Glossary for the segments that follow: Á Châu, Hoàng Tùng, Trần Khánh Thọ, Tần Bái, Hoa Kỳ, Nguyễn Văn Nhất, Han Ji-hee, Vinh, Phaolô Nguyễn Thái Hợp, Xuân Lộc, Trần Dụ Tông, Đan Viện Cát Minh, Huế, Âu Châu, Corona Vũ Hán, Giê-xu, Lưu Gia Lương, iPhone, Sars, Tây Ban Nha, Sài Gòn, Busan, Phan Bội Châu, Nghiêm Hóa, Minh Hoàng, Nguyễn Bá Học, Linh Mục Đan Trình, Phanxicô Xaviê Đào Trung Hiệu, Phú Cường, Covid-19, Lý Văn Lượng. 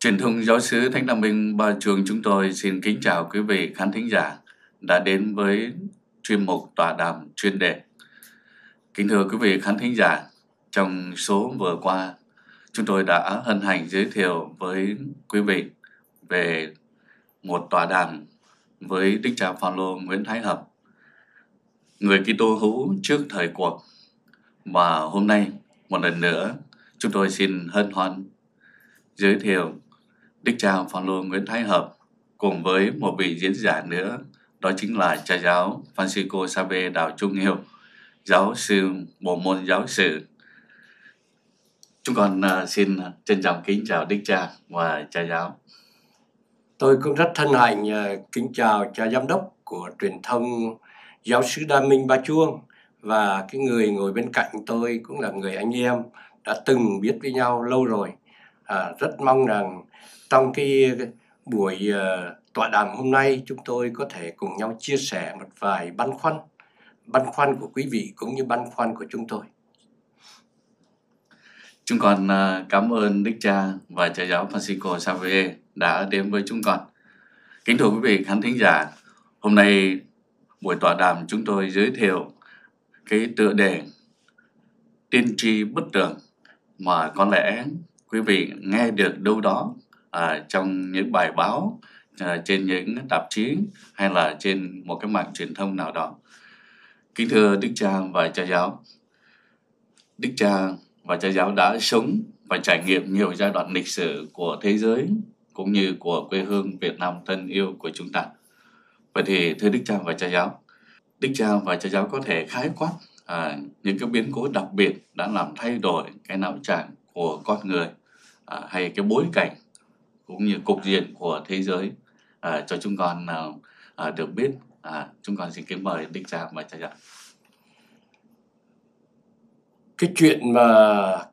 Truyền thông giáo xứ Thanh Nam Minh Ba Chuông chúng tôi xin kính chào quý vị khán thính giả đã đến với chuyên mục tọa đàm chuyên đề. Kính thưa quý vị khán thính giả, trong số vừa qua chúng tôi đã hân hạnh giới thiệu với quý vị về một tọa đàm với Đức cha Phaolô Nguyễn Thái Hợp, người Kitô hữu trước thời cuộc. Và hôm nay một lần nữa chúng tôi xin hân hoan giới thiệu Đức cha Phaolô Nguyễn Thái Hợp cùng với một vị diễn giả nữa, đó chính là cha giáo Phanxicô Xaviê Đào Trung Hiệu, giáo sư bộ môn giáo sự. Chúng con xin trân trọng kính chào Đức cha và cha giáo. Tôi cũng rất hân hạnh kính chào cha giám đốc của truyền thông giáo xứ Đa Minh Ba Chuông, và cái người ngồi bên cạnh tôi cũng là người anh em đã từng biết với nhau lâu rồi. Rất mong rằng trong cái buổi tọa đàm hôm nay chúng tôi có thể cùng nhau chia sẻ một vài băn khoăn của quý vị cũng như băn khoăn của chúng tôi. Chúng con cảm ơn Đức cha và cha giáo Phanxicô Xaviê đã đến với chúng con. Kính thưa quý vị khán thính giả, hôm nay buổi tọa đàm chúng tôi giới thiệu cái tựa đề tiên tri bất tưởng, mà có lẽ quý vị nghe được đâu đó trong những bài báo, trên những tạp chí hay là trên một cái mạng truyền thông nào đó. Kính thưa Đức cha và cha giáo, Đức cha và cha giáo đã sống và trải nghiệm nhiều giai đoạn lịch sử của thế giới cũng như của quê hương Việt Nam thân yêu của chúng ta. Vậy thì thưa Đức cha và cha giáo, Đức cha và cha giáo có thể khái quát những cái biến cố đặc biệt đã làm thay đổi cái não trạng của con người hay cái bối cảnh cũng như cục diện của thế giới cho chúng con được biết. Chúng con xin kính mời Đức cha và cha giáo. Cái chuyện mà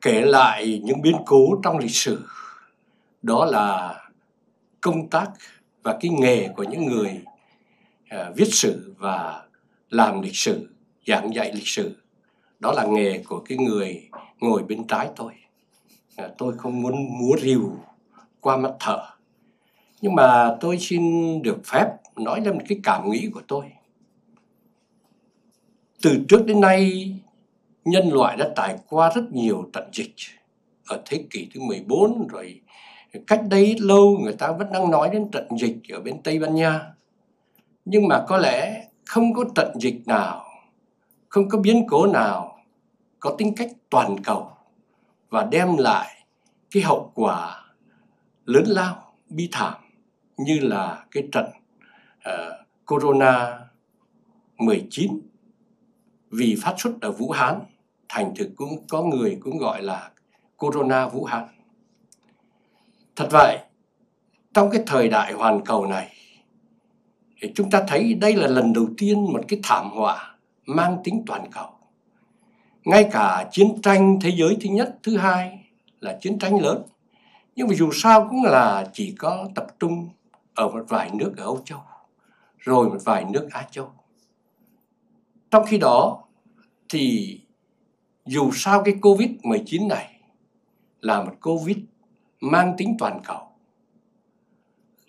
kể lại những biến cố trong lịch sử đó là công tác và cái nghề của những người viết sử và làm lịch sử, giảng dạy lịch sử. Đó là nghề của cái người ngồi bên trái tôi. Tôi không muốn múa rìu qua mắt thở, nhưng mà tôi xin được phép nói lên cái cảm nghĩ của tôi. Từ trước đến nay, nhân loại đã trải qua rất nhiều trận dịch. Ở thế kỷ thứ 14 rồi, cách đây lâu người ta vẫn đang nói đến trận dịch ở bên Tây Ban Nha. Nhưng mà có lẽ không có trận dịch nào, không có biến cố nào có tính cách toàn cầu và đem lại cái hậu quả lớn lao, bi thảm như là cái trận Corona 19 vì phát xuất ở Vũ Hán, thành thực cũng có người cũng gọi là Corona Vũ Hán. Thật vậy, trong cái thời đại hoàn cầu này, thì chúng ta thấy đây là lần đầu tiên một cái thảm họa mang tính toàn cầu. Ngay cả chiến tranh thế giới thứ nhất, thứ hai là chiến tranh lớn, nhưng mà dù sao cũng là chỉ có tập trung ở một vài nước ở Âu Châu, rồi một vài nước Á Châu. Trong khi đó thì dù sao cái Covid-19 này là một Covid mang tính toàn cầu.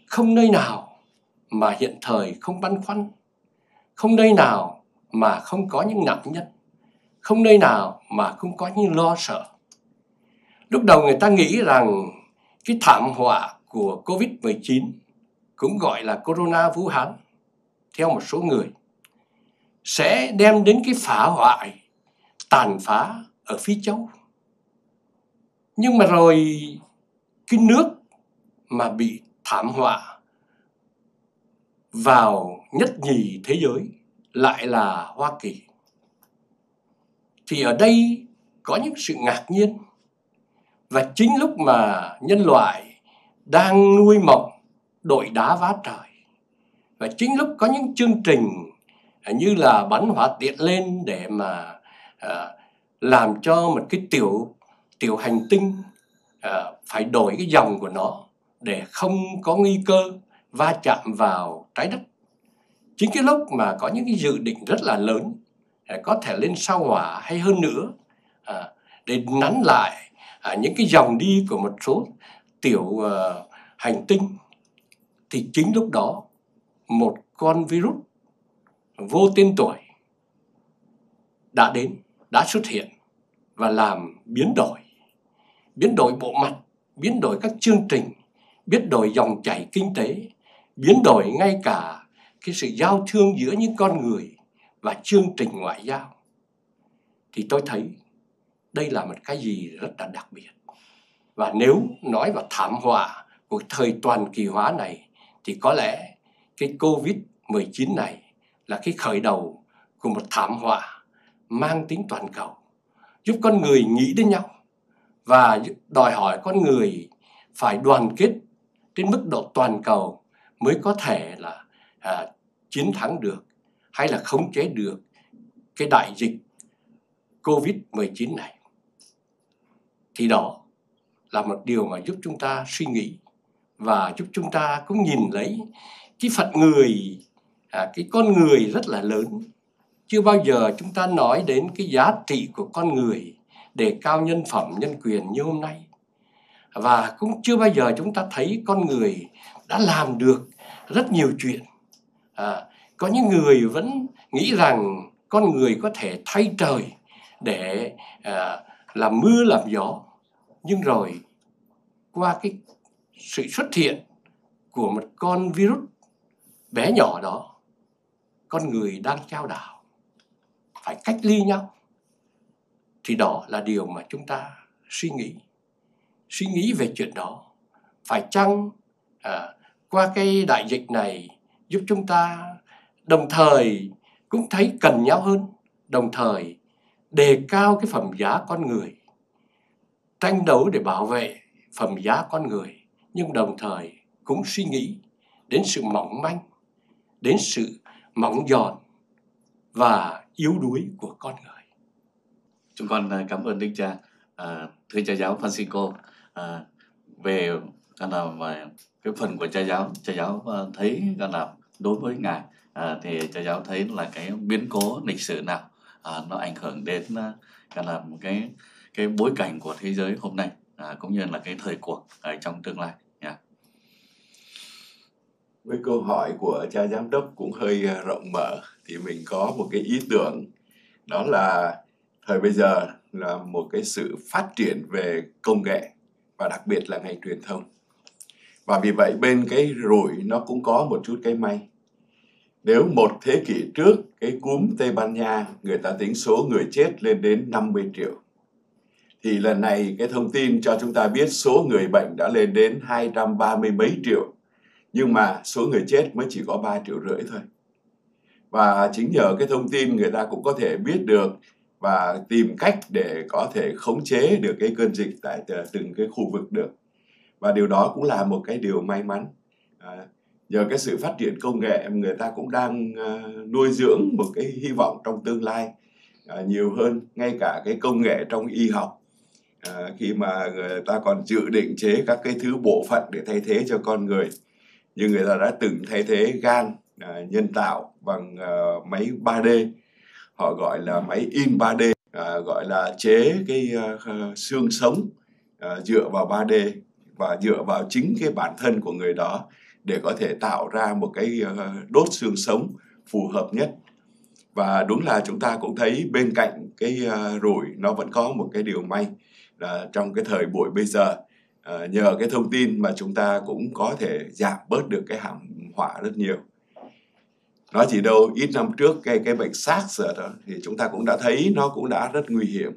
Không nơi nào mà hiện thời không băn khoăn, không nơi nào mà không có những nạn nhân, không nơi nào mà không có những lo sợ. Lúc đầu người ta nghĩ rằng cái thảm họa của Covid-19 cũng gọi là Corona Vũ Hán theo một số người sẽ đem đến cái phá hoại, tàn phá ở Phi Châu. Nhưng mà rồi cái nước mà bị thảm họa vào nhất nhì thế giới lại là Hoa Kỳ. Thì ở đây có những sự ngạc nhiên, và chính lúc mà nhân loại đang nuôi mộng đội đá vá trời, và chính lúc có những chương trình như là bắn hỏa tiện lên để mà làm cho một cái tiểu hành tinh phải đổi cái dòng của nó để không có nguy cơ va chạm vào trái đất. Chính cái lúc mà có những cái dự định rất là lớn có thể lên sao Hỏa hay hơn nữa để nắn lại những cái dòng đi của một số tiểu hành tinh, thì chính lúc đó một con virus vô tên tuổi đã đến, đã xuất hiện và làm biến đổi bộ mặt, biến đổi các chương trình, biến đổi dòng chảy kinh tế, biến đổi ngay cả cái sự giao thương giữa những con người và chương trình ngoại giao. Thì tôi thấy đây là một cái gì rất là đặc biệt. Và nếu nói vào thảm họa của thời toàn kỳ hóa này thì có lẽ cái Covid-19 này là cái khởi đầu của một thảm họa mang tính toàn cầu, giúp con người nghĩ đến nhau và đòi hỏi con người phải đoàn kết trên mức độ toàn cầu mới có thể là chiến thắng được hay là khống chế được cái đại dịch Covid-19 này. Thì đó là một điều mà giúp chúng ta suy nghĩ và giúp chúng ta cũng nhìn lấy cái phận người, cái con người rất là lớn. Chưa bao giờ chúng ta nói đến cái giá trị của con người, đề cao nhân phẩm, nhân quyền như hôm nay. Và cũng chưa bao giờ chúng ta thấy con người đã làm được rất nhiều chuyện. Có những người vẫn nghĩ rằng con người có thể thay trời để làm mưa làm gió. Nhưng rồi qua cái sự xuất hiện của một con virus bé nhỏ đó, con người đang chao đảo, phải cách ly nhau. Thì đó là điều mà chúng ta suy nghĩ về chuyện đó. Phải chăng qua cái đại dịch này giúp chúng ta đồng thời cũng thấy cần nhau hơn, đồng thời đề cao cái phẩm giá con người, tranh đấu để bảo vệ phẩm giá con người, nhưng đồng thời cũng suy nghĩ đến sự mỏng manh, đến sự mỏng giòn và yếu đuối của con người. Chúng con cảm ơn Đức Cha. Thưa Cha Giáo Phanxicô, về cái phần của Cha Giáo thấy là đối với Ngài thì Cha Giáo thấy là cái biến cố lịch sử nào nó ảnh hưởng đến là một cái bối cảnh của thế giới hôm nay, cũng như là cái thời cuộc trong tương lai. Với câu hỏi của Cha Giám Đốc cũng hơi rộng mở, thì mình có một cái ý tưởng, đó là thời bây giờ là một cái sự phát triển về công nghệ và đặc biệt là ngành truyền thông. Và vì vậy bên cái rủi nó cũng có một chút cái may. Nếu một thế kỷ trước cái cúm Tây Ban Nha người ta tính số người chết lên đến 50 triệu. Thì lần này cái thông tin cho chúng ta biết số người bệnh đã lên đến 230 mấy triệu. Nhưng mà số người chết mới chỉ có 3,5 triệu thôi. Và chính nhờ cái thông tin người ta cũng có thể biết được và tìm cách để có thể khống chế được cái cơn dịch tại từng cái khu vực được. Và điều đó cũng là một cái điều may mắn. Nhờ cái sự phát triển công nghệ, người ta cũng đang nuôi dưỡng một cái hy vọng trong tương lai nhiều hơn, ngay cả cái công nghệ trong y học. Khi mà người ta còn dự định chế các cái thứ bộ phận để thay thế cho con người. Nhưng người ta đã từng thay thế gan nhân tạo bằng máy 3D, họ gọi là máy in 3D, gọi là chế cái xương sống dựa vào 3D và dựa vào chính cái bản thân của người đó để có thể tạo ra một cái đốt xương sống phù hợp nhất. Và đúng là chúng ta cũng thấy bên cạnh cái rủi nó vẫn có một cái điều may là trong cái thời buổi bây giờ, nhờ cái thông tin mà chúng ta cũng có thể giảm bớt được cái hàm họa rất nhiều. Nó chỉ đâu ít năm trước cái bệnh Sars đó, thì chúng ta cũng đã thấy nó cũng đã rất nguy hiểm.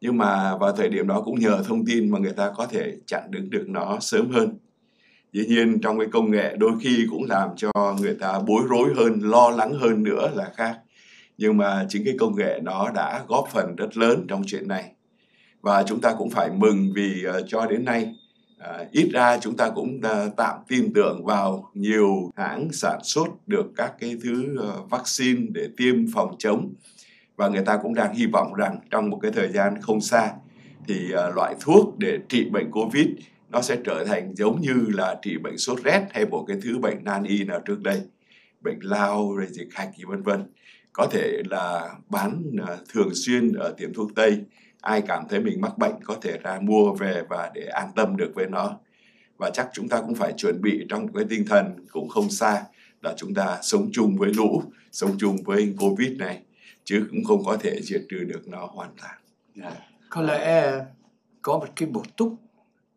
Nhưng mà vào thời điểm đó cũng nhờ thông tin mà người ta có thể chặn đứng được nó sớm hơn. Dĩ nhiên trong cái công nghệ đôi khi cũng làm cho người ta bối rối hơn, lo lắng hơn nữa là khác. Nhưng mà chính cái công nghệ nó đã góp phần rất lớn trong chuyện này. Và chúng ta cũng phải mừng vì cho đến nay ít ra chúng ta cũng tạm tin tưởng vào nhiều hãng sản xuất được các cái thứ vaccine để tiêm phòng chống. Và người ta cũng đang hy vọng rằng trong một cái thời gian không xa thì loại thuốc để trị bệnh Covid nó sẽ trở thành giống như là trị bệnh sốt rét hay một cái thứ bệnh nan y nào trước đây, bệnh lao, rồi dịch hạch, vân vân, có thể là bán thường xuyên ở tiệm thuốc Tây. Ai cảm thấy mình mắc bệnh có thể ra mua về và để an tâm được với nó. Và chắc chúng ta cũng phải chuẩn bị trong cái tinh thần cũng không xa là chúng ta sống chung với lũ, sống chung với Covid này, chứ cũng không có thể diệt trừ được nó hoàn toàn. Yeah. Có lẽ có một cái bổ túc,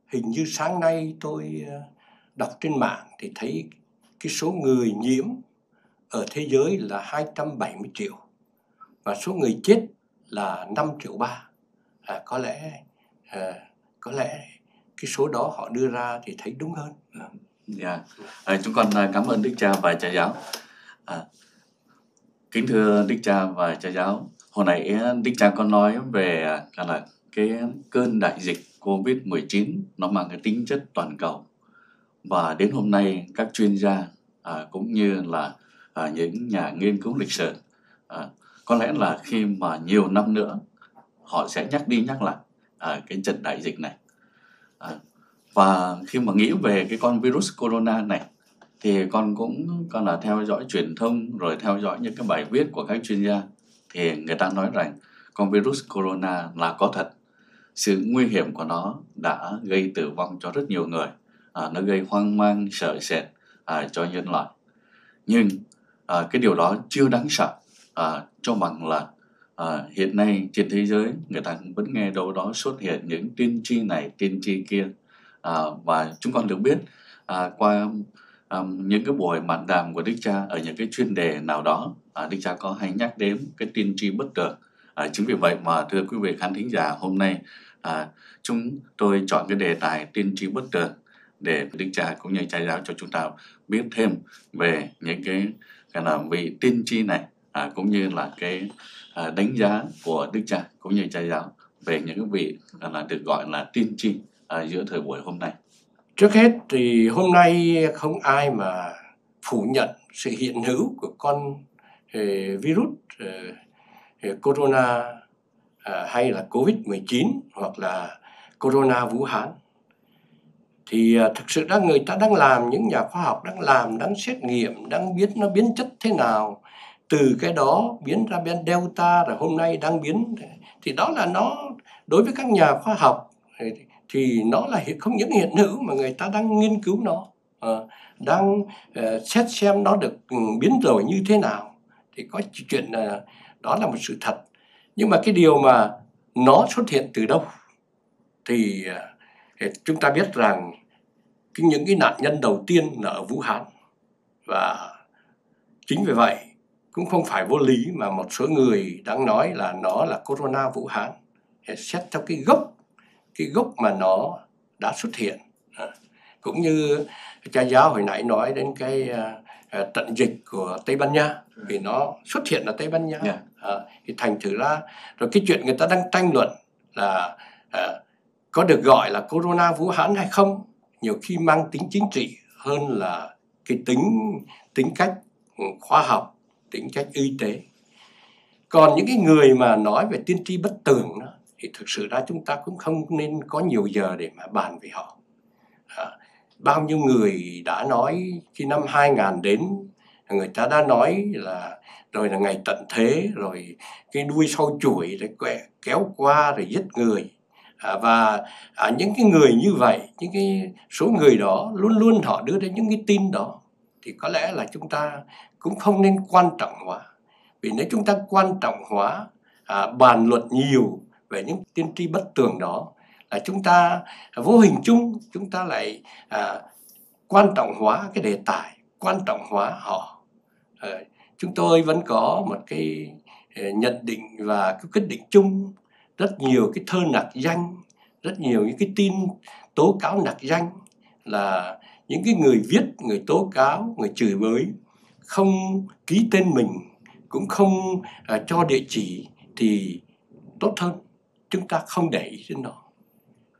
hình như sáng nay tôi đọc trên mạng thì thấy cái số người nhiễm ở thế giới là 270 triệu và số người chết là 5,3 triệu. Có lẽ cái số đó họ đưa ra thì thấy đúng hơn. Dạ, chúng con cảm ơn Đức Cha và Cha Giáo. Kính thưa Đức Cha và Cha Giáo, hồi nãy Đức Cha con nói về là cái cơn đại dịch Covid-19 nó mang cái tính chất toàn cầu, và đến hôm nay các chuyên gia cũng như là những nhà nghiên cứu lịch sử, có lẽ là khi mà nhiều năm nữa họ sẽ nhắc đi nhắc lại cái trận đại dịch này. Và khi mà nghĩ về cái con virus corona này thì con là theo dõi truyền thông, rồi theo dõi những cái bài viết của các chuyên gia, thì người ta nói rằng con virus corona là có thật. Sự nguy hiểm của nó đã gây tử vong cho rất nhiều người, nó gây hoang mang, sợ sệt cho nhân loại. Nhưng cái điều đó chưa đáng sợ, cho bằng là hiện nay trên thế giới người ta vẫn nghe đâu đó xuất hiện những tiên tri này, tiên tri kia. Và chúng con được biết qua những cái buổi mạn đàm của Đức Cha ở những cái chuyên đề nào đó, Đức Cha có hay nhắc đến cái tiên tri bất tường. Chính vì vậy mà thưa quý vị khán thính giả, hôm nay tôi chọn cái đề tài tiên tri bất tường để Đức Cha cũng như Cha Giáo cho chúng ta biết thêm về những cái là vị tiên tri này, cũng như là cái đánh giá của Đức Cha cũng như Cha Giáo về những vị là được gọi là tiên tri giữa thời buổi hôm nay. Trước hết thì hôm nay không ai mà phủ nhận sự hiện hữu của con virus Corona hay là Covid-19 hoặc là Corona Vũ Hán. Thì thực sự người ta đang làm, những nhà khoa học đang làm, đang xét nghiệm, đang biết nó biến chất thế nào. Từ cái đó biến ra bên Delta, rồi hôm nay đang biến. Thì đó là nó, đối với các nhà khoa học thì nó là không những hiện hữu mà người ta đang nghiên cứu nó, đang xét xem nó được biến đổi như thế nào. Thì có chuyện đó là một sự thật. Nhưng mà cái điều mà nó xuất hiện từ đâu thì chúng ta biết rằng những cái nạn nhân đầu tiên là ở Vũ Hán. Và chính vì vậy cũng không phải vô lý mà một số người đang nói là nó là Corona Vũ Hán, xét theo cái gốc mà nó đã xuất hiện. Cũng như Cha Giáo hồi nãy nói đến cái trận dịch của Tây Ban Nha, vì nó xuất hiện ở Tây Ban Nha. Thì thành thử ra rồi cái chuyện người ta đang tranh luận là có được gọi là Corona Vũ Hán hay không, nhiều khi mang tính chính trị hơn là cái tính cách khoa học, tính cách y tế. Còn những cái người mà nói về tiên tri bất tường đó, thì thực sự ra chúng ta cũng không nên có nhiều giờ để mà bàn về họ. Bao nhiêu người đã nói khi năm 2000 đến, người ta đã nói là rồi là ngày tận thế, rồi cái đuôi sau chuỗi rồi kéo qua rồi giết người. Và những cái người như vậy, những cái số người đó luôn luôn họ đưa ra những cái tin đó. Thì có lẽ là chúng ta cũng không nên quan trọng hóa. Vì nếu chúng ta quan trọng hóa, bàn luận nhiều về những tiên tri bất tường đó, là chúng ta vô hình chung chúng ta lại quan trọng hóa cái đề tài, quan trọng hóa họ. Chúng tôi vẫn có một cái nhận định và cái quyết định chung, rất nhiều cái thơ nặc danh, rất nhiều những cái tin tố cáo nặc danh, là những cái người viết, người tố cáo, người chửi bới không ký tên mình, cũng không cho địa chỉ, thì tốt hơn chúng ta không để ý đến nó.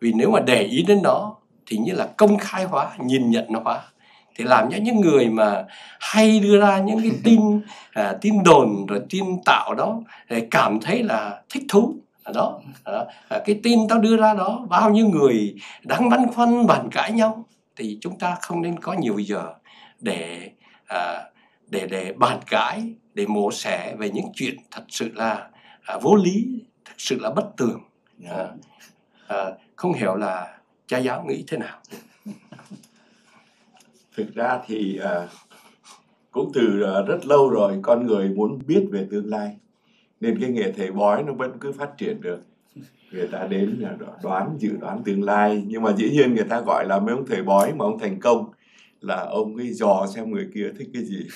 Vì nếu mà để ý đến nó thì như là công khai hóa, nhìn nhận nó hóa, thì làm cho những người mà hay đưa ra những cái tin tin đồn rồi tin tạo đó để cảm thấy là thích thú đó. Cái tin tao đưa ra đó, bao nhiêu người đang băn khoăn bàn cãi nhau, thì chúng ta không nên có nhiều giờ để bàn cãi, để mổ xẻ về những chuyện thật sự là vô lý, thật sự là bất tường. Không hiểu là Cha Giáo nghĩ thế nào? Thực ra thì cũng từ rất lâu rồi con người muốn biết về tương lai, nên cái nghề thầy bói nó vẫn cứ phát triển được. Người ta đến là đoán, dự đoán tương lai. Nhưng mà dĩ nhiên người ta gọi là mấy ông thầy bói mà ông thành công là ông ấy dò xem người kia thích cái gì.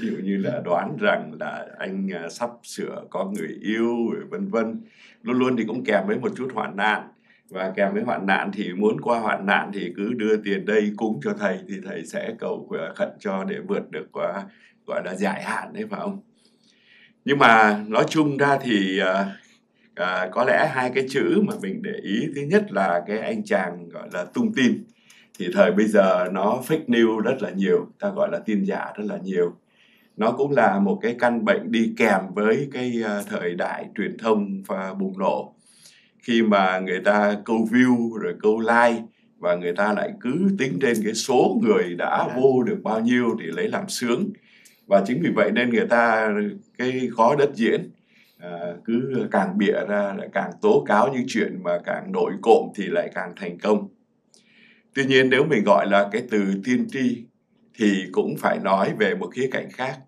Ví dụ như là đoán rằng là anh sắp sửa có người yêu, vân vân. Luôn luôn thì cũng kèm với một chút hoạn nạn. Và kèm với hoạn nạn thì muốn qua hoạn nạn thì cứ đưa tiền đây cúng cho thầy, thì thầy sẽ cầu khẩn cho để vượt được qua, gọi là giải hạn đấy, phải không? Nhưng mà nói chung ra thì có lẽ hai cái chữ mà mình để ý, thứ nhất là cái anh chàng gọi là tung tin. Thì thời bây giờ nó fake news rất là nhiều, ta gọi là tin giả rất là nhiều. Nó cũng là một cái căn bệnh đi kèm với cái thời đại truyền thông và bùng nổ. Khi mà người ta câu view rồi câu like, và người ta lại cứ tính trên cái số người đã vô được bao nhiêu thì lấy làm sướng. Và chính vì vậy nên người ta cái khó đất diễn, cứ càng bịa ra lại càng tố cáo những chuyện mà càng nổi cộm thì lại càng thành công. Tuy nhiên nếu mình gọi là cái từ tiên tri thì cũng phải nói về một khía cạnh khác.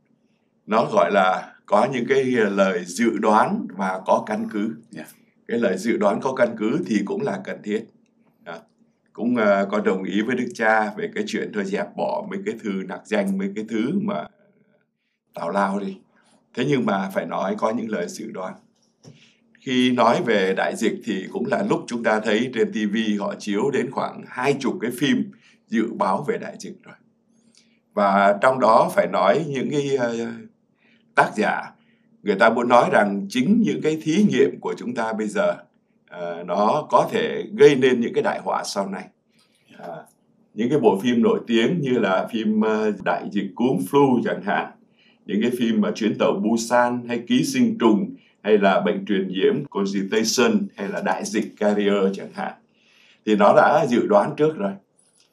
Nó gọi là có những cái lời dự đoán và có căn cứ. Cái lời dự đoán có căn cứ thì cũng là cần thiết. Cũng có đồng ý với Đức Cha về cái chuyện thôi dẹp bỏ mấy cái thứ nạc danh, mấy cái thứ mà tào lao đi. Thế nhưng mà phải nói có những lời dự đoán. Khi nói về đại dịch thì cũng là lúc chúng ta thấy trên TV họ chiếu đến khoảng 20 cái phim dự báo về đại dịch rồi. Và trong đó phải nói những cái tác giả, người ta muốn nói rằng chính những cái thí nghiệm của chúng ta bây giờ nó có thể gây nên những cái đại họa sau này. Những cái bộ phim nổi tiếng như là phim đại dịch cúm flu chẳng hạn, những cái phim mà Chuyến tàu Busan hay Ký sinh trùng, hay là bệnh truyền nhiễm Contagion, hay là đại dịch Carrier chẳng hạn, thì nó đã dự đoán trước rồi.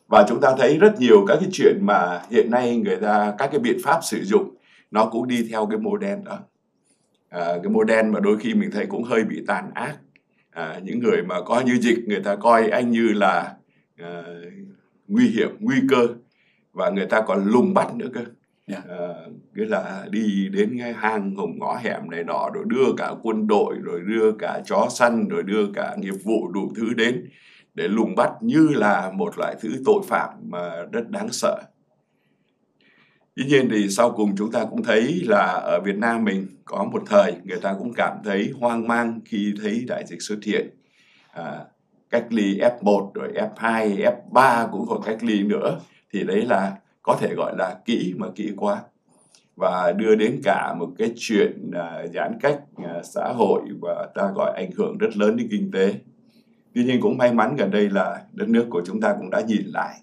Và chúng ta thấy rất nhiều các cái chuyện mà hiện nay người ta, các cái biện pháp sử dụng nó cũng đi theo cái mô đen đó. Cái mô đen mà đôi khi mình thấy cũng hơi bị tàn ác. Những người mà coi như dịch, người ta coi anh như là nguy hiểm, nguy cơ, và người ta còn lùng bắt nữa cơ. Nghĩa là đi đến cái hang hùng ngõ hẻm này nọ, rồi đưa cả quân đội, rồi đưa cả chó săn, rồi đưa cả nghiệp vụ đủ thứ đến để lùng bắt như là một loại thứ tội phạm mà rất đáng sợ. Tuy nhiên thì sau cùng chúng ta cũng thấy là ở Việt Nam mình có một thời người ta cũng cảm thấy hoang mang khi thấy đại dịch xuất hiện. Cách ly F1 rồi F2, F3 cũng còn cách ly nữa, thì đấy là có thể gọi là kỹ mà kỹ quá, và đưa đến cả một cái chuyện giãn cách xã hội, và ta gọi ảnh hưởng rất lớn đến kinh tế. Tuy nhiên cũng may mắn gần đây là đất nước của chúng ta cũng đã nhìn lại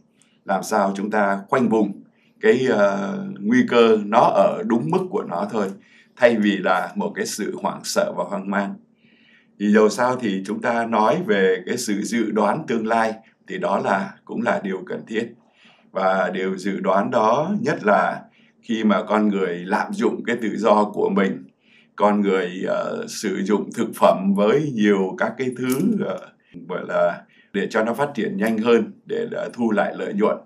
làm sao chúng ta khoanh vùng cái nguy cơ nó ở đúng mức của nó thôi, thay vì là một cái sự hoảng sợ và hoang mang. Thì dầu sao thì chúng ta nói về cái sự dự đoán tương lai thì đó là cũng là điều cần thiết. Và điều dự đoán đó, nhất là khi mà con người lạm dụng cái tự do của mình, con người sử dụng thực phẩm với nhiều các cái thứ gọi là để cho nó phát triển nhanh hơn, để thu lại lợi nhuận,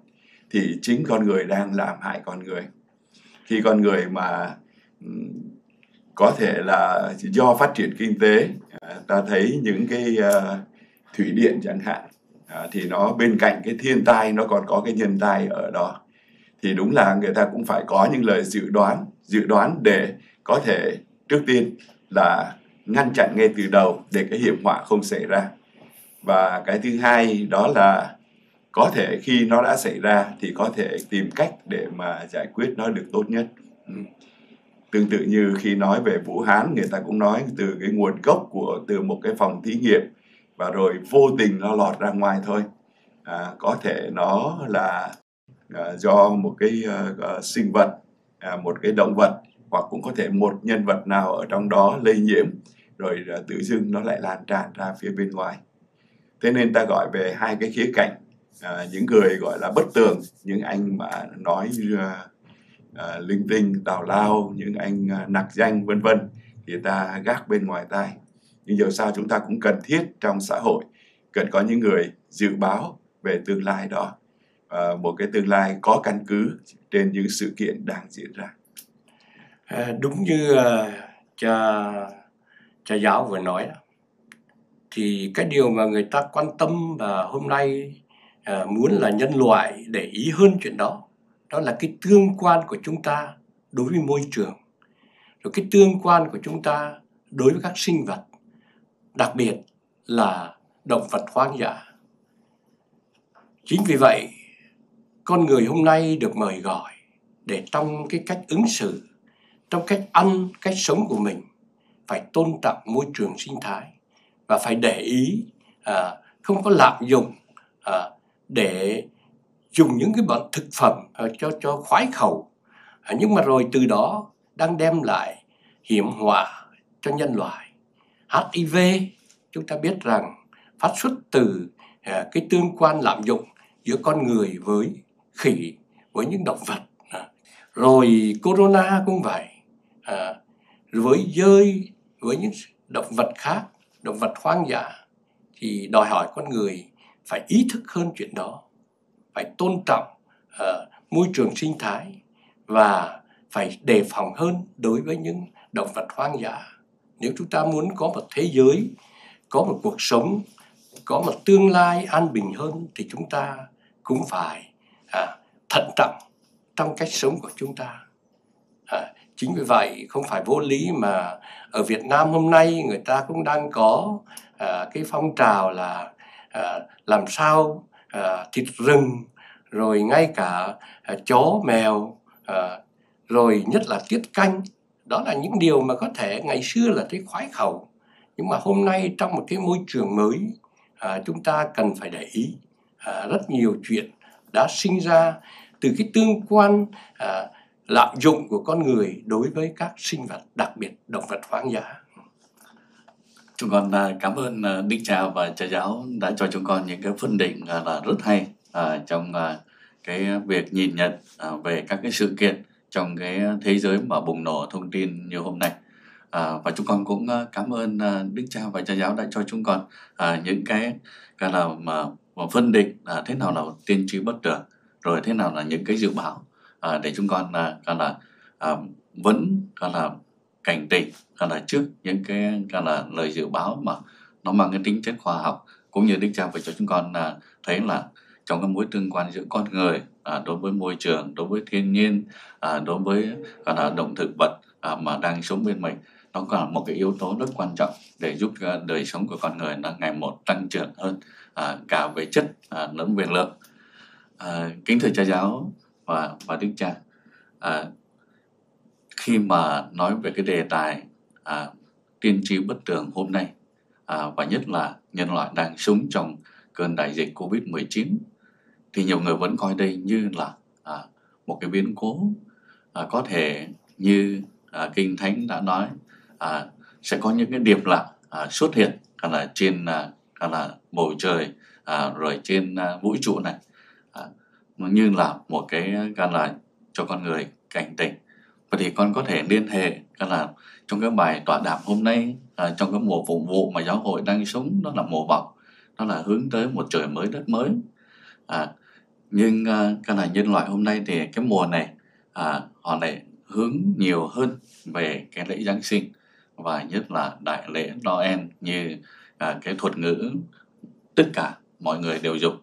thì chính con người đang làm hại con người. Khi con người mà có thể là do phát triển kinh tế, ta thấy những cái thủy điện chẳng hạn, thì nó bên cạnh cái thiên tai nó còn có cái nhân tai ở đó. Thì đúng là người ta cũng phải có những lời dự đoán để có thể trước tiên là ngăn chặn ngay từ đầu để cái hiểm họa không xảy ra. Và cái thứ hai đó là có thể khi nó đã xảy ra thì có thể tìm cách để mà giải quyết nó được tốt nhất. Tương tự như khi nói về Vũ Hán, người ta cũng nói từ cái nguồn gốc của từ một cái phòng thí nghiệm, và rồi vô tình nó lọt ra ngoài thôi. Có thể nó là do một cái sinh vật, một cái động vật, hoặc cũng có thể một nhân vật nào ở trong đó lây nhiễm, rồi tự dưng nó lại lan tràn ra phía bên ngoài. Thế nên ta gọi về hai cái khía cạnh, những người gọi là bất tường, những anh mà nói linh tinh, tào lao, những anh nặc danh vân vân, thì ta gác bên ngoài tai. Nhưng dù sao chúng ta cũng cần thiết trong xã hội, cần có những người dự báo về tương lai đó. Một cái tương lai có căn cứ trên những sự kiện đang diễn ra. Đúng như cha giáo vừa nói, thì cái điều mà người ta quan tâm và hôm nay muốn là nhân loại để ý hơn chuyện đó, đó là cái tương quan của chúng ta đối với môi trường, rồi cái tương quan của chúng ta đối với các sinh vật, đặc biệt là động vật hoang dã. Chính vì vậy, con người hôm nay được mời gọi để trong cái cách ứng xử, trong cách ăn, cách sống của mình phải tôn trọng môi trường sinh thái và phải để ý không có lạm dụng để dùng những cái bọn thực phẩm cho khoái khẩu, nhưng mà rồi từ đó đang đem lại hiểm họa cho nhân loại. HIV chúng ta biết rằng phát xuất từ cái tương quan lạm dụng giữa con người với khỉ, với những động vật. Rồi corona cũng vậy, với dơi, với những động vật khác, động vật hoang dã, thì đòi hỏi con người phải ý thức hơn chuyện đó, phải tôn trọng môi trường sinh thái và phải đề phòng hơn đối với những động vật hoang dã. Nếu chúng ta muốn có một thế giới, có một cuộc sống, có một tương lai an bình hơn, thì chúng ta cũng phải thận trọng trong cách sống của chúng ta. Chính vì vậy không phải vô lý mà ở Việt Nam hôm nay người ta cũng đang có cái phong trào là làm sao thịt rừng, rồi ngay cả chó, mèo, rồi nhất là tiết canh. Đó là những điều mà có thể ngày xưa là thấy khoái khẩu, nhưng mà hôm nay trong một cái môi trường mới, chúng ta cần phải để ý rất nhiều chuyện đã sinh ra từ cái tương quan lạm dụng của con người đối với các sinh vật, đặc biệt động vật hoang dã. Chúng con cảm ơn Đức Cha và Cha Giáo đã cho chúng con những cái phân định là rất hay trong cái việc nhìn nhận về các cái sự kiện trong cái thế giới mà bùng nổ thông tin như hôm nay. Và chúng con cũng cảm ơn Đức Cha và Cha Giáo đã cho chúng con những cái là mà phân định thế nào là tiên tri bất tưởng, rồi thế nào là những cái dự báo để chúng con vẫn cảnh tỉnh trước những cái lời dự báo mà nó mang cái tính chất khoa học, cũng như Đức Cha phải cho chúng con thấy là trong cái mối tương quan giữa con người đối với môi trường, đối với thiên nhiên, đối với động thực vật mà đang sống bên mình, nó còn là một cái yếu tố rất quan trọng để giúp đời sống của con người nó ngày một tăng trưởng hơn, cả về chất lẫn về lượng. Kính thưa Cha Giáo và Đức Cha, khi mà nói về cái đề tài tiên tri bất tưởng hôm nay, và nhất là nhân loại đang sống trong cơn đại dịch Covid-19, thì nhiều người vẫn coi đây như là một cái biến cố, có thể như Kinh Thánh đã nói sẽ có những cái điệp lạ xuất hiện trên bầu trời, rồi trên vũ trụ này, như là một cái cho con người cảnh tỉnh. Và thì con có thể liên hệ trong cái bài tọa đàm hôm nay, trong cái mùa phục vụ mà giáo hội đang sống, đó là mùa bọc, đó là hướng tới một trời mới đất mới. Nhưng nhân loại hôm nay thì cái mùa này họ lại hướng nhiều hơn về cái lễ Giáng sinh, và nhất là đại lễ Noel, như cái thuật ngữ tất cả mọi người đều dùng.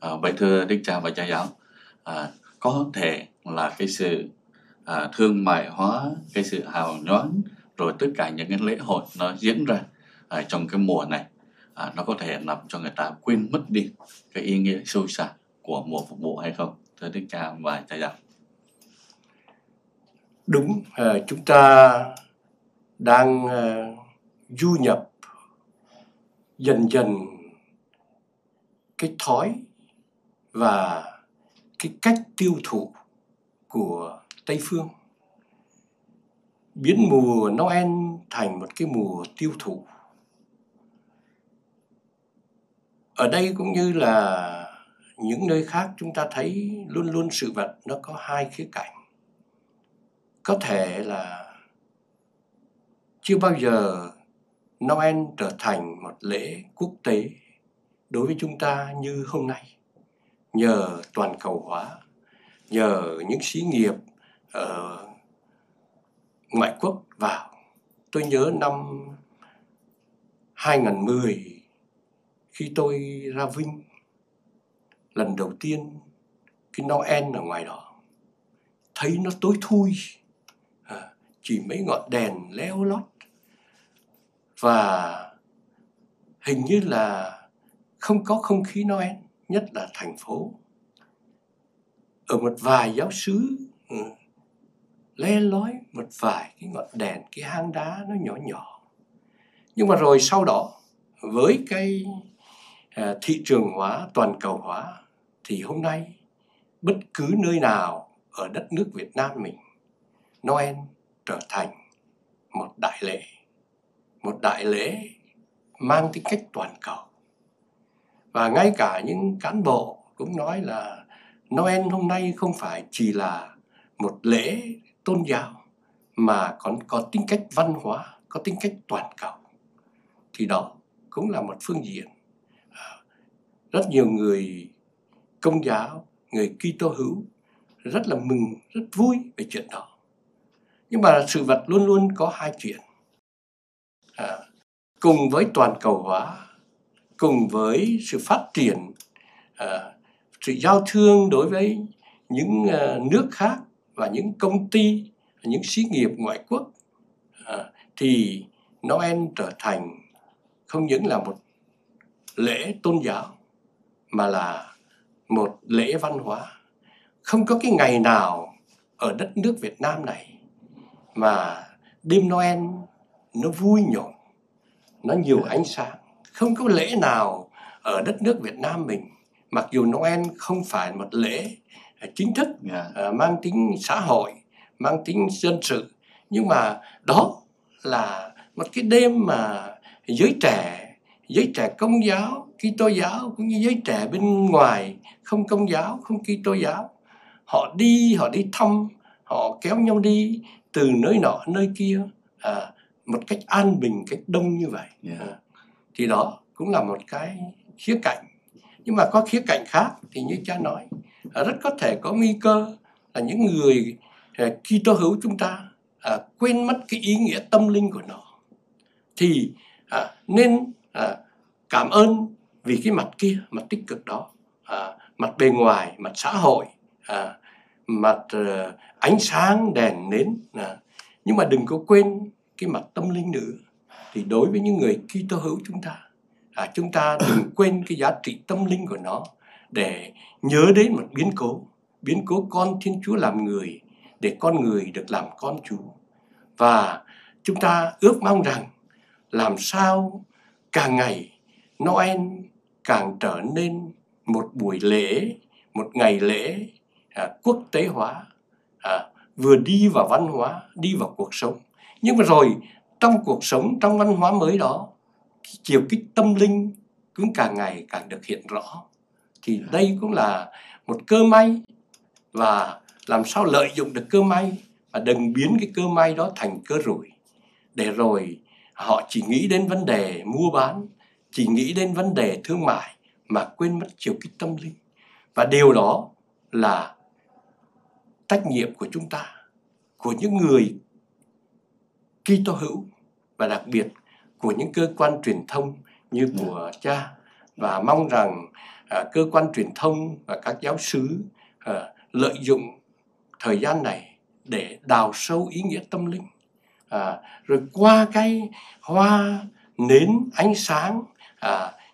Vậy thưa Đức Cha và Cha Giáo, có thể là cái sự thương mại hóa, cái sự hào nhoáng, rồi tất cả những cái lễ hội nó diễn ra trong cái mùa này, nó có thể làm cho người ta quên mất đi cái ý nghĩa sâu xa của mùa phục vụ hay không? Thưa Đức Cha và Cha Giáo. Đúng, chúng ta đang du nhập dần dần cái thói và cái cách tiêu thụ của Tây Phương, biến mùa Noel thành một cái mùa tiêu thụ. Ở đây cũng như là những nơi khác, chúng ta thấy luôn luôn sự vật nó có hai khía cạnh. Có thể là chưa bao giờ Noel trở thành một lễ quốc tế đối với chúng ta như hôm nay. nhờ toàn cầu hóa, nhờ những xí nghiệp ở ngoại quốc vào. Tôi nhớ năm 2010 khi tôi ra Vinh lần đầu tiên, cái Noel ở ngoài đó thấy nó tối thui, chỉ mấy ngọn đèn leo lót, và hình như là không có không khí Noel, nhất là thành phố. Ở một vài giáo xứ le lói một vài cái ngọn đèn, cái hang đá nó nhỏ nhỏ. Nhưng mà rồi sau đó với cái thị trường hóa, toàn cầu hóa, thì hôm nay bất cứ nơi nào ở đất nước Việt Nam mình, Noel trở thành một đại lễ. Một đại lễ mang tính cách toàn cầu. Và ngay cả những cán bộ cũng nói là Noel hôm nay không phải chỉ là một lễ tôn giáo mà còn có tính cách văn hóa, có tính cách toàn cầu. Thì đó cũng là một phương diện. Rất nhiều người Công giáo, người Kitô hữu rất là mừng, rất vui về chuyện đó. Nhưng mà sự vật luôn luôn có hai chuyện. Cùng với toàn cầu hóa, cùng với sự phát triển, sự giao thương đối với những nước khác và những công ty, những xí nghiệp ngoại quốc, thì Noel trở thành không những là một lễ tôn giáo mà là một lễ văn hóa. Không có cái ngày nào ở đất nước Việt Nam này mà đêm Noel nó vui nhộn, nó nhiều ánh sáng. Không có lễ nào ở đất nước Việt Nam mình, mặc dù Noel không phải một lễ chính thức, mang tính xã hội, mang tính dân sự, nhưng mà đó là một cái đêm mà giới trẻ Công giáo, Kitô giáo cũng như giới trẻ bên ngoài không Công giáo, không Kitô giáo, họ đi thăm, họ kéo nhau đi từ nơi nọ nơi kia, một cách an bình, cách đông như vậy. Thì đó cũng là một cái khía cạnh. Nhưng mà có khía cạnh khác thì như cha nói, rất có thể có nguy cơ là những người Kitô hữu chúng ta quên mất cái ý nghĩa tâm linh của nó. Thì nên cảm ơn vì cái mặt kia, mặt tích cực đó, mặt bề ngoài, mặt xã hội, mặt ánh sáng, đèn, nến. Nhưng mà đừng có quên cái mặt tâm linh nữa. Thì đối với những người Kitô hữu chúng ta đừng quên cái giá trị tâm linh của nó, để nhớ đến một biến cố con Thiên Chúa làm người, để con người được làm con Chúa. Và chúng ta ước mong rằng làm sao càng ngày Noel càng trở nên một buổi lễ, một ngày lễ quốc tế hóa, vừa đi vào văn hóa, đi vào cuộc sống. Nhưng mà rồi trong cuộc sống, trong văn hóa mới đó, chiều kích tâm linh cũng càng ngày càng được hiện rõ. Thì đây cũng là một cơ may, và làm sao lợi dụng được cơ may và đừng biến cái cơ may đó thành cơ rủi, để rồi họ chỉ nghĩ đến vấn đề mua bán, chỉ nghĩ đến vấn đề thương mại mà quên mất chiều kích tâm linh. Và điều đó là trách nhiệm của chúng ta, của những người Kitô hữu, và đặc biệt của những cơ quan truyền thông như của cha. Và mong rằng cơ quan truyền thông và các giáo xứ lợi dụng thời gian này để đào sâu ý nghĩa tâm linh. Rồi qua cái hoa, nến, ánh sáng,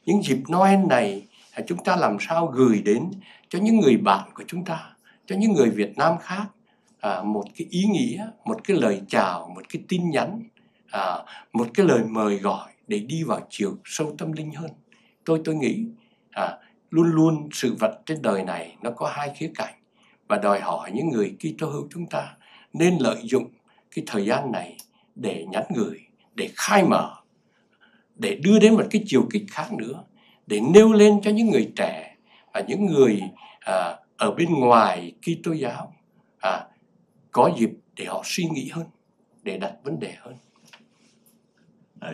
những dịp Noel này, chúng ta làm sao gửi đến cho những người bạn của chúng ta, cho những người Việt Nam khác một cái ý nghĩa, một cái lời chào, một cái tin nhắn, một cái lời mời gọi để đi vào chiều sâu tâm linh hơn. Tôi nghĩ luôn luôn sự vật trên đời này nó có hai khía cạnh, và đòi hỏi những người Kitô hữu chúng ta nên lợi dụng cái thời gian này để nhắn gửi, để khai mở, để đưa đến một cái chiều kích khác nữa, để nêu lên cho những người trẻ và những người ở bên ngoài Kitô giáo có dịp để họ suy nghĩ hơn, để đặt vấn đề hơn.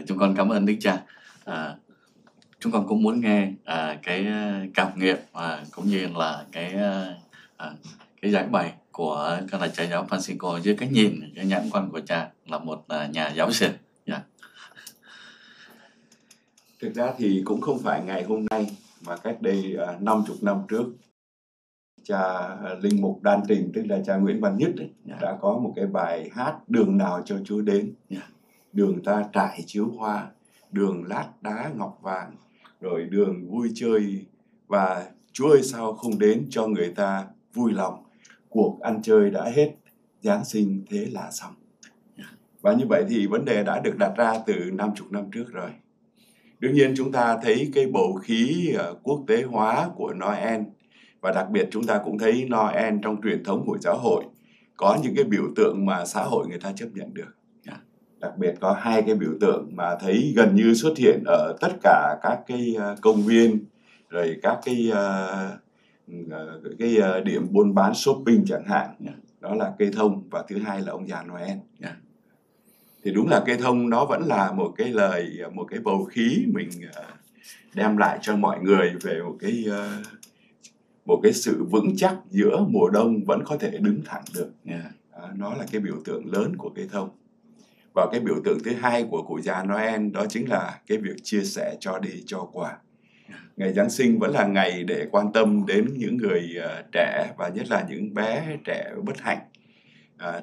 Chúng con cảm ơn Đức Cha. Chúng con cũng muốn nghe cái cảm nghiệm cũng như là cái giải bày của các thầy cha giáo Phanxicô dưới cái nhìn, cái nhãn quan của cha là một nhà giáo sư. Thực ra thì cũng không phải ngày hôm nay mà cách đây 50 năm trước, cha Linh Mục Đan Trình, tức là cha Nguyễn Văn Nhất ấy, đã có một cái bài hát Đường nào cho Chúa đến. Đường ta trải chiếu hoa, đường lát đá ngọc vàng, rồi đường vui chơi, và Chúa ơi sao không đến cho người ta vui lòng. Cuộc ăn chơi đã hết, Giáng sinh thế là xong. Và như vậy thì vấn đề đã được đặt ra từ 50 năm trước rồi. Đương nhiên chúng ta thấy cái bầu khí quốc tế hóa của Noel, và đặc biệt chúng ta cũng thấy Noel trong truyền thống của giáo hội có những cái biểu tượng mà xã hội người ta chấp nhận được. Đặc biệt có hai cái biểu tượng mà thấy gần như xuất hiện ở tất cả các cái công viên, rồi các cái điểm buôn bán shopping chẳng hạn. Đó là cây thông và thứ hai là ông già Noel. Thì đúng là cây thông nó vẫn là một cái lời, một cái bầu khí mình đem lại cho mọi người về một cái sự vững chắc giữa mùa đông, vẫn có thể đứng thẳng được. Nó là cái biểu tượng lớn của cây thông. Và cái biểu tượng thứ hai của cụ già Noel đó chính là cái việc chia sẻ, cho đi cho quà. Ngày Giáng sinh vẫn là ngày để quan tâm đến những người trẻ, và nhất là những bé trẻ bất hạnh.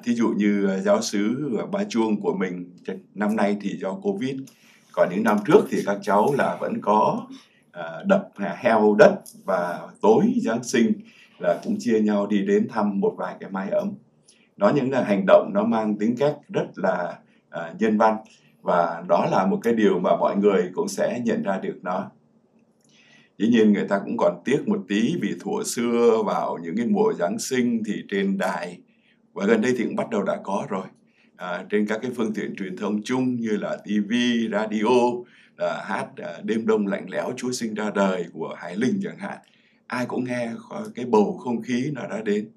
Thí dụ như giáo xứ Ba Chuông của mình năm nay thì do Covid, còn những năm trước thì các cháu là vẫn có đập heo đất, và tối Giáng sinh là cũng chia nhau đi đến thăm một vài cái mái ấm. Đó những là hành động nó mang tính cách rất là nhân văn, và đó là một cái điều mà mọi người cũng sẽ nhận ra được nó. Dĩ nhiên người ta cũng còn tiếc một tí vì thuở xưa vào những cái mùa Giáng sinh thì trên đài, và gần đây thì cũng bắt đầu đã có rồi, trên các cái phương tiện truyền thông chung như là TV, radio, hát Đêm Đông Lạnh Lẽo Chúa Sinh Ra Đời của Hải Linh chẳng hạn, ai cũng nghe cái bầu không khí nó đã đến.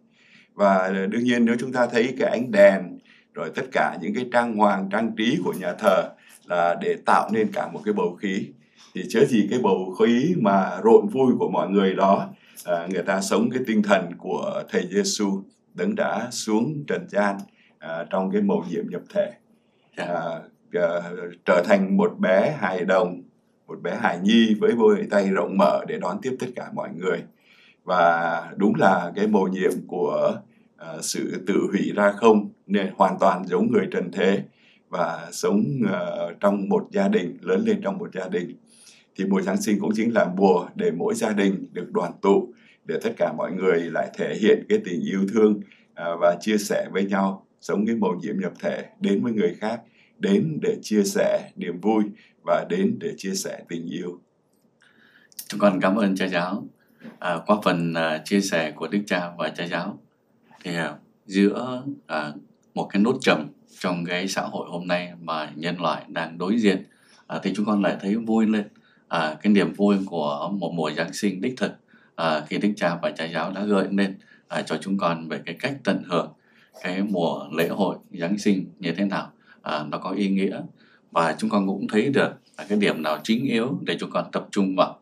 Và đương nhiên nếu chúng ta thấy cái ánh đèn, rồi tất cả những cái trang hoàng, trang trí của nhà thờ là để tạo nên cả một cái bầu khí. Thì chớ gì cái bầu khí mà rộn vui của mọi người đó, người ta sống cái tinh thần của Thầy Giê-xu đấng đã xuống trần gian trong cái mầu nhiệm nhập thể, trở thành một bé hài đồng, một bé hài nhi với đôi tay rộng mở để đón tiếp tất cả mọi người. Và đúng là cái mầu nhiệm của sự tự hủy ra không, nên hoàn toàn giống người trần thế, và sống trong một gia đình, lớn lên trong một gia đình. Thì mùa Giáng sinh cũng chính là mùa để mỗi gia đình được đoàn tụ, để tất cả mọi người lại thể hiện cái tình yêu thương và chia sẻ với nhau, sống cái mầu nhiệm nhập thể, đến với người khác, đến để chia sẻ niềm vui và đến để chia sẻ tình yêu. Chúng con cảm ơn cha giáo. Qua phần chia sẻ của Đức Cha và cha giáo, thì giữa một cái nốt trầm trong cái xã hội hôm nay mà nhân loại đang đối diện, thì chúng con lại thấy vui lên. Cái niềm vui của một mùa Giáng sinh đích thực, khi Đức Cha và cha giáo đã gợi lên cho chúng con về cái cách tận hưởng cái mùa lễ hội Giáng sinh như thế nào, nó có ý nghĩa. Và chúng con cũng thấy được cái điểm nào chính yếu để chúng con tập trung vào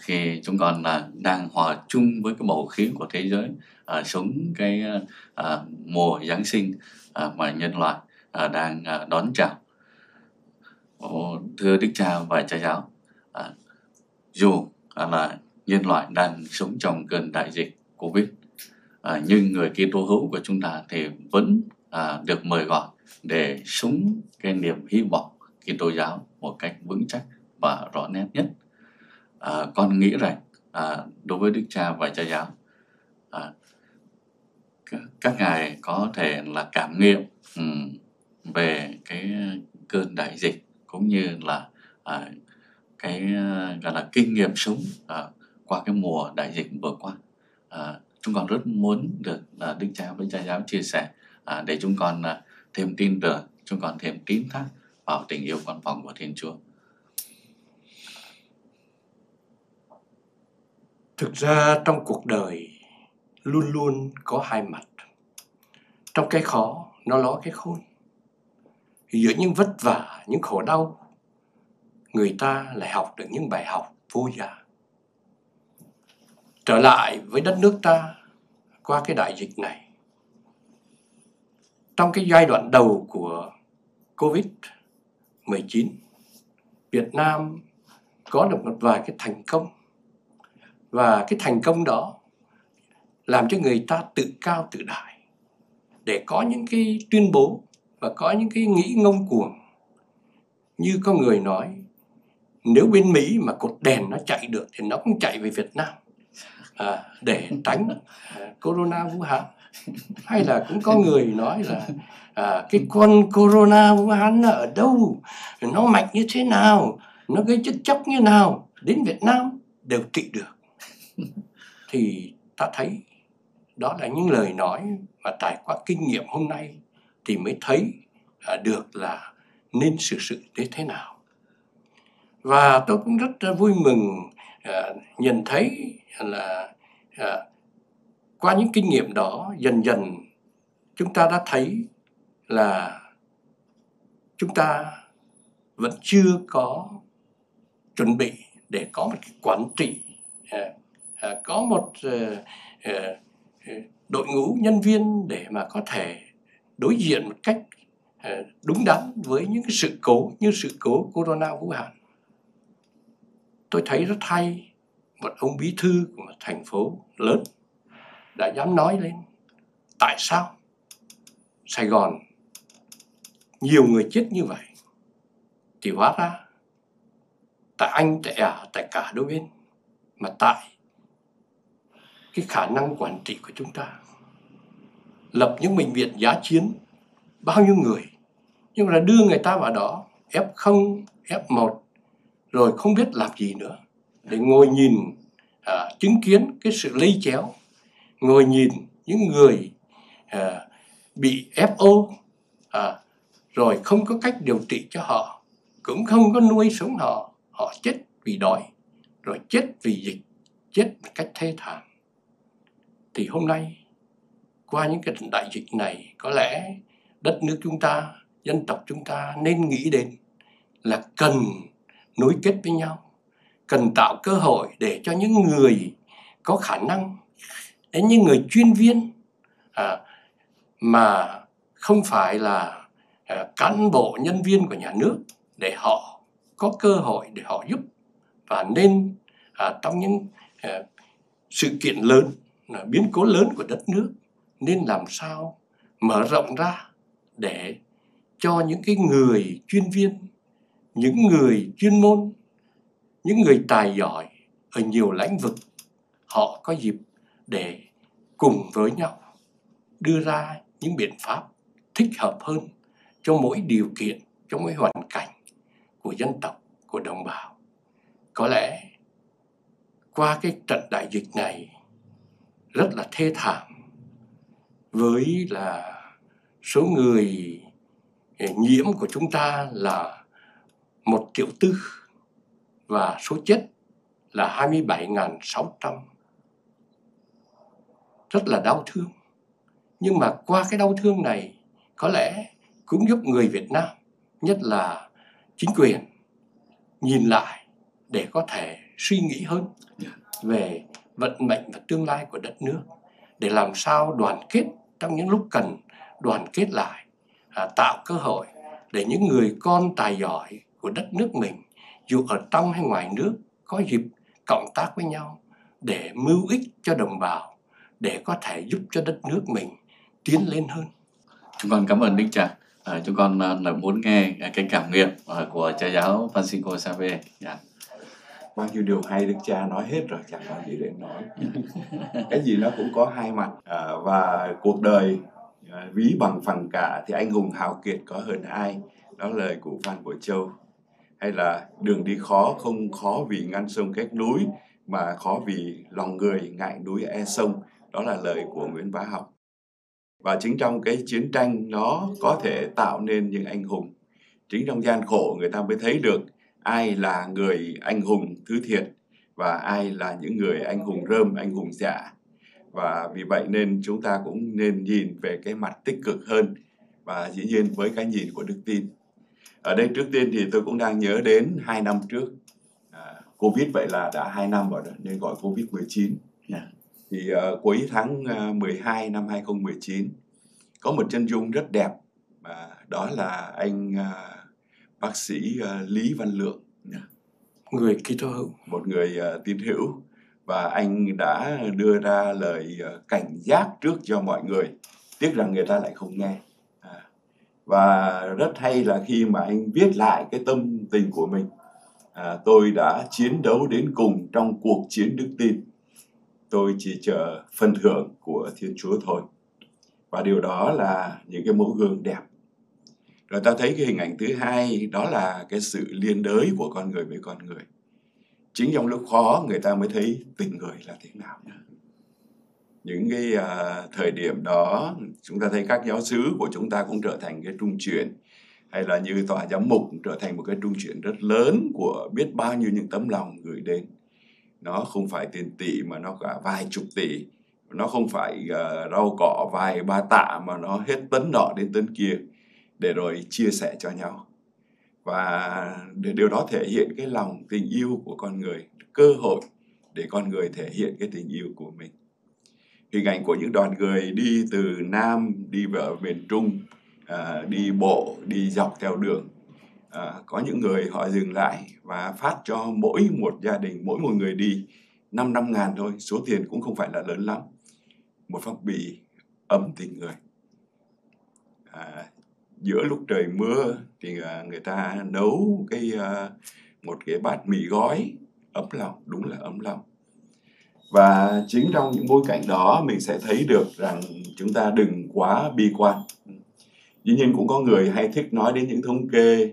khi chúng con đang hòa chung với cái bầu khí của thế giới, sống cái mùa Giáng sinh mà nhân loại đang đón chào. Thưa Đức Cha và cha giáo, dù là nhân loại đang sống trong cơn đại dịch Covid, nhưng người Kitô hữu của chúng ta thì vẫn được mời gọi để sống cái niềm hy vọng Kitô giáo một cách vững chắc và rõ nét nhất. Con nghĩ rằng đối với Đức Cha và cha giáo, các ngài có thể là cảm nghiệm về cái cơn đại dịch, cũng như là cái gọi là kinh nghiệm sống qua cái mùa đại dịch vừa qua. Chúng con rất muốn được Đức Cha với cha giáo chia sẻ để chúng con thêm tin tưởng, chúng con thêm tín thác vào tình yêu quan phòng của Thiên Chúa. Thực ra trong cuộc đời luôn luôn có hai mặt. Trong cái khó, nó ló cái khôn. Giữa những vất vả, những khổ đau, người ta lại học được những bài học vô giá. Trở lại với đất nước ta qua cái đại dịch này, trong cái giai đoạn đầu của Covid-19, Việt Nam có được một vài cái thành công, và cái thành công đó làm cho người ta tự cao tự đại để có những cái tuyên bố và có những cái nghĩ ngông cuồng. Như có người nói, nếu bên Mỹ mà cột đèn nó chạy được thì nó cũng chạy về Việt Nam để tránh Corona Vũ Hán. Hay là cũng có người nói là cái con Corona Vũ Hán nó ở đâu, nó mạnh như thế nào, nó gây chết chóc như nào, đến Việt Nam đều trị được. Thì ta thấy đó là những lời nói mà trải qua kinh nghiệm hôm nay thì mới thấy được là nên xử sự như thế nào. Và tôi cũng rất vui mừng nhận thấy là qua những kinh nghiệm đó, dần dần chúng ta đã thấy là chúng ta vẫn chưa có chuẩn bị để có một cái quản trị, có một đội ngũ nhân viên để mà có thể đối diện một cách đúng đắn với những cái sự cố như sự cố Corona Vũ Hán. Tôi thấy rất hay một ông bí thư của một thành phố lớn đã dám nói lên tại sao Sài Gòn nhiều người chết như vậy, thì hóa ra tại Anh, tại Ả, tại cả đôi bên, mà tại cái khả năng quản trị của chúng ta. Lập những bệnh viện giá chiến bao nhiêu người, nhưng mà đưa người ta vào đó F0, F1 rồi không biết làm gì nữa, để ngồi nhìn chứng kiến cái sự lây chéo, ngồi nhìn những người bị FO rồi không có cách điều trị cho họ, cũng không có nuôi sống họ, họ chết vì đói, rồi chết vì dịch, chết một cách thê thảm. Thì hôm nay qua những cái đại dịch này, có lẽ đất nước chúng ta, dân tộc chúng ta nên nghĩ đến là cần nối kết với nhau, cần tạo cơ hội để cho những người có khả năng, đến những người chuyên viên mà không phải là cán bộ nhân viên của nhà nước, để họ có cơ hội để họ giúp. Và nên trong những sự kiện lớn, biến cố lớn của đất nước, nên làm sao mở rộng ra để cho những cái người chuyên viên, những người chuyên môn, những người tài giỏi ở nhiều lĩnh vực, họ có dịp để cùng với nhau đưa ra những biện pháp thích hợp hơn cho mỗi điều kiện, cho mỗi hoàn cảnh của dân tộc, của đồng bào. Có lẽ qua cái trận đại dịch này rất là thê thảm, với là số người nhiễm của chúng ta là 1.400.000 và số chết là 27.600. Rất là đau thương. Nhưng mà qua cái đau thương này, có lẽ cũng giúp người Việt Nam, nhất là chính quyền, nhìn lại để có thể suy nghĩ hơn về vận mệnh và tương lai của đất nước, để làm sao đoàn kết trong những lúc cần đoàn kết lại, tạo cơ hội để những người con tài giỏi của đất nước mình, dù ở trong hay ngoài nước, có dịp cộng tác với nhau để mưu ích cho đồng bào, để có thể giúp cho đất nước mình tiến lên hơn. Chúng con cảm ơn Đức Cha. Chúng con là muốn nghe cái cảm nghiệm của cha giáo Phanxicô Xaviê. Bao nhiêu điều hay Đức Cha nói hết rồi, chẳng có gì để nói. Cái gì nó cũng có hai mặt, và cuộc đời ví bằng phẳng cả thì anh hùng hào kiệt có hơn ai, đó là lời của Phan Bội Châu. Hay là đường đi khó, không khó vì ngăn sông cách núi, mà khó vì lòng người ngại núi e sông, đó là lời của Nguyễn Bá Học. Và chính trong cái chiến tranh nó có thể tạo nên những anh hùng. Chính trong gian khổ người ta mới thấy được ai là người anh hùng thứ thiệt và ai là những người anh hùng rơm, anh hùng dạ. Và vì vậy nên chúng ta cũng nên nhìn về cái mặt tích cực hơn, và dĩ nhiên với cái nhìn của đức tin. Ở đây trước tiên thì tôi cũng đang nhớ đến 2 năm trước, Covid vậy là đã 2 năm rồi đó, nên gọi Covid-19. Yeah. Thì cuối tháng 12 năm 2019 có một chân dung rất đẹp, đó là anh bác sĩ Lý Văn Lượng, yeah, người Kitô hữu, một người tín hữu, và anh đã đưa ra lời cảnh giác trước cho mọi người, tiếc rằng người ta lại không nghe. Và rất hay là khi mà anh viết lại cái tâm tình của mình, tôi đã chiến đấu đến cùng trong cuộc chiến đức tin, tôi chỉ chờ phần thưởng của Thiên Chúa thôi. Và điều đó là những cái mẫu gương đẹp. Rồi ta thấy cái hình ảnh thứ hai, đó là cái sự liên đới của con người với con người. Chính trong lúc khó người ta mới thấy tình người là thế nào. Những cái thời điểm đó chúng ta thấy các giáo xứ của chúng ta cũng trở thành cái trung chuyển, hay là như tòa giám mục trở thành một cái trung chuyển rất lớn của biết bao nhiêu những tấm lòng gửi đến. Nó không phải tiền tỷ mà nó cả vài chục tỷ, nó không phải rau cỏ vài ba tạ mà nó hết tấn nọ đến tấn kia, để rồi chia sẻ cho nhau. Và điều đó thể hiện cái lòng tình yêu của con người, cơ hội để con người thể hiện cái tình yêu của mình. Hình ảnh của những đoàn người đi từ Nam đi vào miền Trung, đi bộ, đi dọc theo đường. Có những người họ dừng lại và phát cho mỗi một gia đình, mỗi một người đi 5.000 thôi, số tiền cũng không phải là lớn lắm, một phong bì ấm tình người. Giữa lúc trời mưa thì người ta nấu một cái bát mì gói ấm lòng, đúng là ấm lòng. Và chính trong những bối cảnh đó mình sẽ thấy được rằng chúng ta đừng quá bi quan. Dĩ nhiên cũng có người hay thích nói đến những thống kê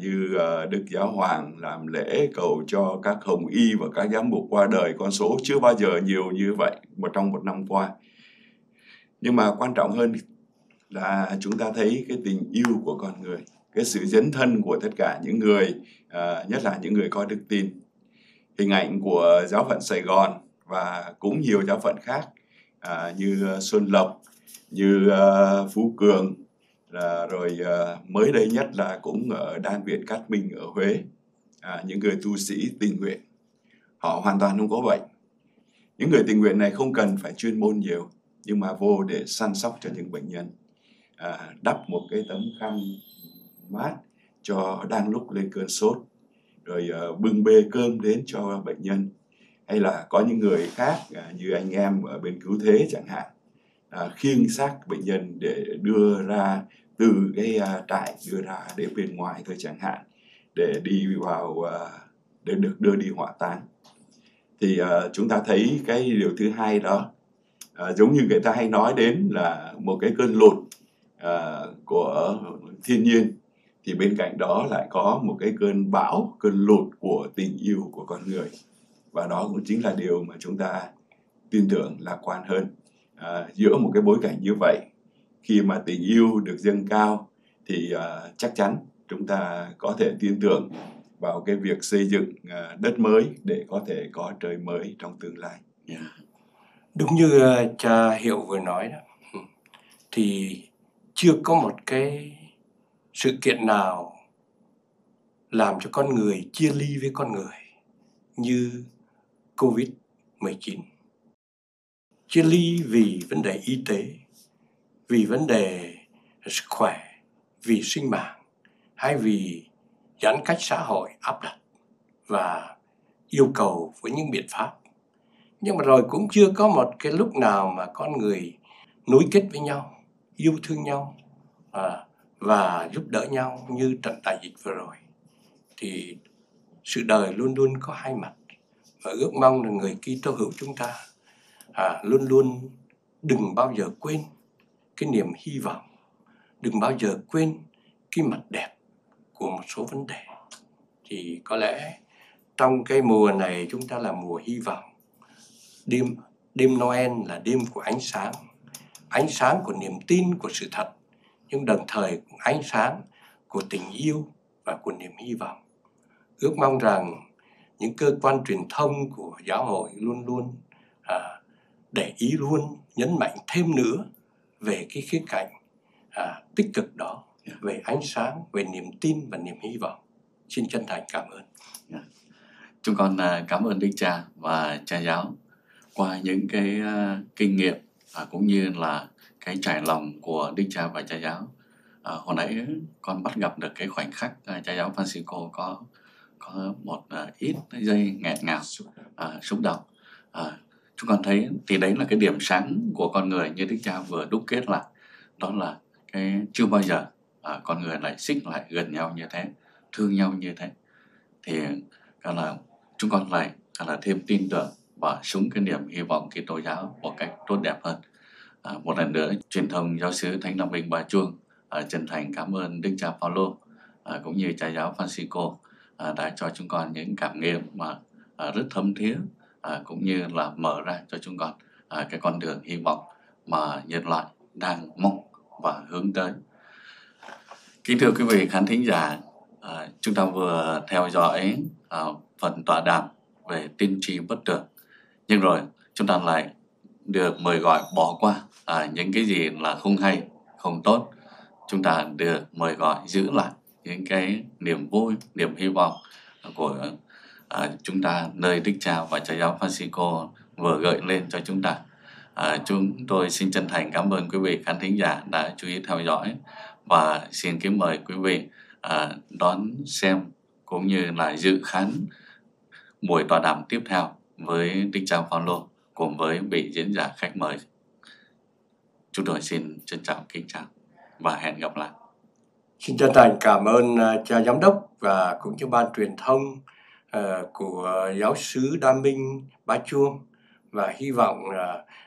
như Đức Giáo Hoàng làm lễ cầu cho các hồng y và các giám mục qua đời, con số chưa bao giờ nhiều như vậy trong một năm qua. Nhưng mà quan trọng hơn là chúng ta thấy cái tình yêu của con người, cái sự dấn thân của tất cả những người, nhất là những người coi đức tin. Hình ảnh của giáo phận Sài Gòn và cũng nhiều giáo phận khác như Xuân Lộc, như Phú Cường, rồi mới đây nhất là cũng ở Đan Viện Cát Minh ở Huế, những người tu sĩ tình nguyện, họ hoàn toàn không có bệnh. Những người tình nguyện này không cần phải chuyên môn nhiều, nhưng mà vô để săn sóc cho những bệnh nhân, đắp một cái tấm khăn mát cho đang lúc lên cơn sốt, rồi bưng bê cơm đến cho bệnh nhân. Hay là có những người khác như anh em ở bên cứu thế chẳng hạn, khiêng xác bệnh nhân để đưa ra từ cái trại, đưa ra đến bên ngoài thôi chẳng hạn, để đi vào, để được đưa đi hỏa táng. Thì chúng ta thấy cái điều thứ hai đó, giống như người ta hay nói đến là một cái cơn lụt của thiên nhiên, thì bên cạnh đó lại có một cái cơn bão, cơn lụt của tình yêu của con người. Và đó cũng chính là điều mà chúng ta tin tưởng lạc quan hơn. Giữa một cái bối cảnh như vậy, khi mà tình yêu được dâng cao, thì chắc chắn chúng ta có thể tin tưởng vào cái việc xây dựng đất mới để có thể có trời mới trong tương lai. Yeah. Đúng như cha Hiệu vừa nói đó, thì chưa có một cái sự kiện nào làm cho con người chia ly với con người như Covid-19. Chia ly vì vấn đề y tế, vì vấn đề sức khỏe, vì sinh mạng, hay vì giãn cách xã hội áp đặt và yêu cầu với những biện pháp. Nhưng mà rồi cũng chưa có một cái lúc nào mà con người nối kết với nhau, yêu thương nhau và giúp đỡ nhau như trận đại dịch vừa rồi. Thì sự đời luôn luôn có hai mặt, và ước mong là người Kitô hữu chúng ta luôn luôn đừng bao giờ quên cái niềm hy vọng, đừng bao giờ quên cái mặt đẹp của một số vấn đề. Thì có lẽ trong cái mùa này chúng ta là mùa hy vọng. Đêm Noel là đêm của ánh sáng của niềm tin, của sự thật, nhưng đồng thời cũng ánh sáng của tình yêu và của niềm hy vọng. Ước mong rằng những cơ quan truyền thông của giáo hội luôn luôn để ý, luôn nhấn mạnh thêm nữa về cái khía cạnh tích cực đó, về ánh sáng, về niềm tin và niềm hy vọng. Xin chân thành cảm ơn. Chúng con cảm ơn Đức Cha và Cha Giáo qua những cái kinh nghiệm cũng như là cái trải lòng của Đức Cha và Cha Giáo. Hồi nãy con bắt gặp được cái khoảnh khắc Cha Giáo Phanxicô có một ít giây nghẹt ngào, xúc động. Chúng con thấy thì đấy là cái điểm sáng của con người, như Đức Cha vừa đúc kết lại, đó là cái chưa bao giờ con người lại xích lại gần nhau như thế, thương nhau như thế. Thì là chúng con lại là thêm tin tưởng và sống cái niềm hy vọng Kitô giáo một cách tốt đẹp hơn. Một lần nữa, truyền thông giáo xứ Thanh Nam Minh Ba Chuông chân thành cảm ơn Đức Cha Phaolô cũng như Cha Giáo Phanxicô đã cho chúng con những cảm nghiệm mà rất thấm thía, cũng như là mở ra cho chúng con cái con đường hy vọng mà nhân loại đang mong và hướng tới. Kính thưa quý vị khán thính giả, chúng ta vừa theo dõi phần tọa đàm về tiên tri bất tưởng, nhưng rồi chúng ta lại được mời gọi bỏ qua những cái gì là không hay, không tốt. Chúng ta được mời gọi giữ lại những cái niềm vui, niềm hy vọng của chúng ta nơi Đức Cha và Cha Giáo Phanxicô vừa gợi lên cho chúng ta. Chúng tôi xin chân thành cảm ơn quý vị khán thính giả đã chú ý theo dõi, và xin kính mời quý vị đón xem cũng như là dự khán buổi tọa đàm tiếp theo với Đức Cha Phaolô cùng với vị diễn giả khách mời. Chúng tôi xin trân trọng kính chào và hẹn gặp lại. Xin chân thành cảm ơn Cha Giám đốc và cũng như ban truyền thông của giáo xứ Đa Minh Ba Chuông, và hy vọng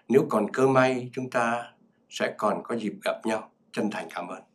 nếu còn cơ may chúng ta sẽ còn có dịp gặp nhau. Chân thành cảm ơn.